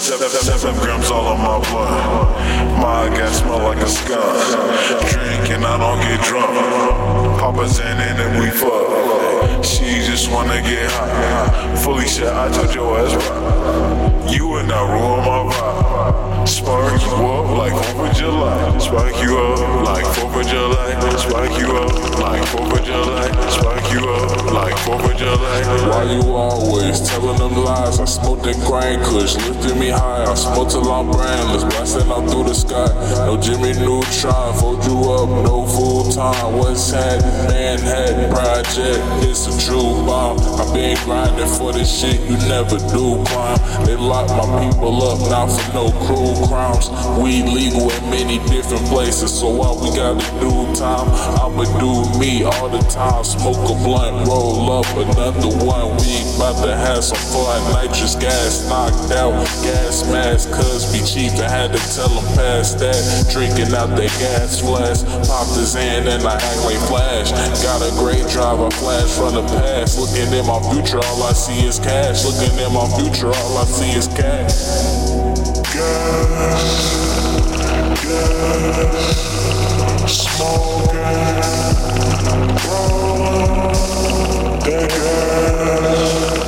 7 grams all on my butt. My gas smell like a skunk. Drink and I don't get drunk. Papa's in it and we fuck. She just wanna get high. Fully shit, I told your ass right. You would not ruin my vibe. Spark you up like 4th of July. Spark you up like 4th of July. Spark you up like 4th of July. Spark you up like 4th of July. Why you always telling them lies? I smoked that grain kush, lifted me high. I smoked till I'm brandless, blasting out through the sky. No Jimmy Neutron, fold you up, no full time. What's happening? Manhattan Project, it's a true bomb. I've been grinding for this shit, you never do crime. They lock my people up, not for no cruel crimes. We legal in many different places, so all we gotta do time. I'ma do me all the time. Smoke a blunt, roll up another one. We bout to have some fun. Nitrous gas knocked out, gas mask, cuz be cheap. I had to tell them past that. Drinking out that gas flask, popped his in and I act like Flash. Got a great drive, I flash from the past. Looking in my future, all I see is cash. Looking in my future, all I see is cash. Gas, gas, small gas, roll that gas,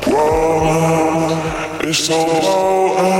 gas, roll. It's so low.